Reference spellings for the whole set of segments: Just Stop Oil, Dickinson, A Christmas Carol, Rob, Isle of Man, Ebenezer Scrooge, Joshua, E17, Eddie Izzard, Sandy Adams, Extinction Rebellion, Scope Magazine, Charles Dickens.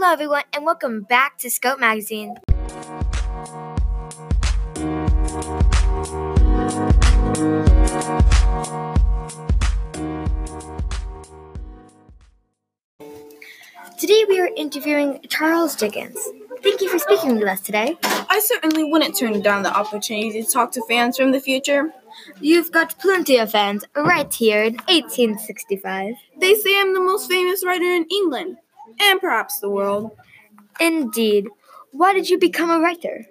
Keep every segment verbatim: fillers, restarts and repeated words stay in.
Hello everyone, and welcome back to Scope Magazine. Today we are interviewing Charles Dickens. Thank you for speaking with us today. I certainly wouldn't turn down the opportunity to talk to fans from the future. You've got plenty of fans right here in eighteen sixty-five. They say I'm the most famous writer in England, and perhaps the world. Indeed. Why did you become a writer?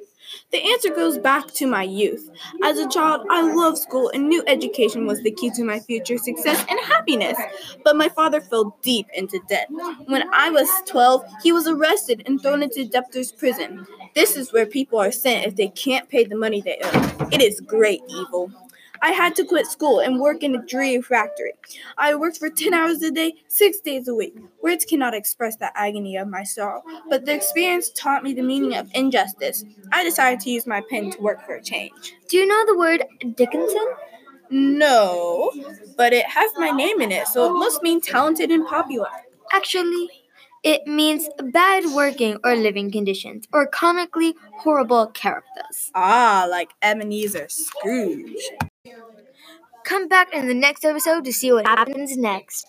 The answer goes back to my youth. As a child, I loved school and knew education was the key to my future success and happiness. But my father fell deep into debt. When I was twelve, he was arrested and thrown into debtor's prison. This is where people are sent if they can't pay the money they owe. It is great evil. I had to quit school and work in a dreary factory. I worked for ten hours a day, six days a week. Words cannot express the agony of my sorrow, but the experience taught me the meaning of injustice. I decided to use my pen to work for a change. Do you know the word Dickinson? No, but it has my name in it, so it must mean talented and popular. Actually, it means bad working or living conditions, or comically horrible characters. Ah, like Ebenezer Scrooge. Come back in the next episode to see what happens next.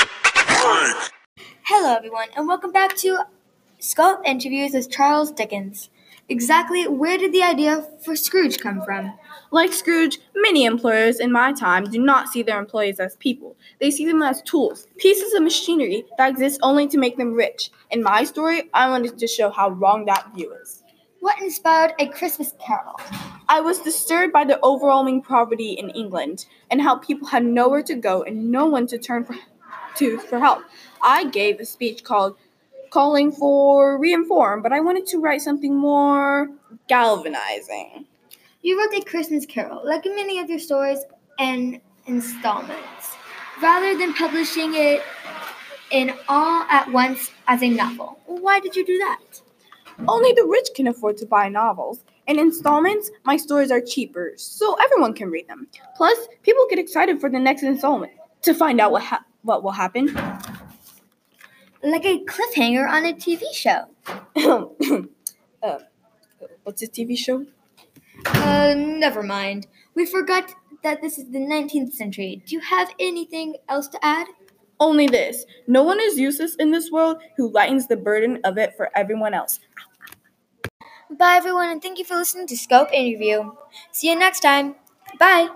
Hello, everyone, and welcome back to Scope Interviews with Charles Dickens. Exactly where did the idea for Scrooge come from? Like Scrooge, many employers in my time do not see their employees as people. They see them as tools, pieces of machinery that exist only to make them rich. In my story, I wanted to show how wrong that view is. What inspired A Christmas Carol? I was disturbed by the overwhelming poverty in England and how people had nowhere to go and no one to turn for, to for help. I gave a speech called Calling for Reform, but I wanted to write something more galvanizing. You wrote A Christmas Carol, like many of your stories, in installments, rather than publishing it in all at once as a novel. Why did you do that? Only the rich can afford to buy novels. In installments, my stories are cheaper, so everyone can read them. Plus, people get excited for the next installment to find out what ha- what will happen. Like a cliffhanger on a T V show. uh, what's a T V show? Uh, never mind. We forgot that this is the nineteenth century. Do you have anything else to add? Only this. No one is useless in this world who lightens the burden of it for everyone else. Bye, everyone, and thank you for listening to Scope Interview. See you next time. Bye.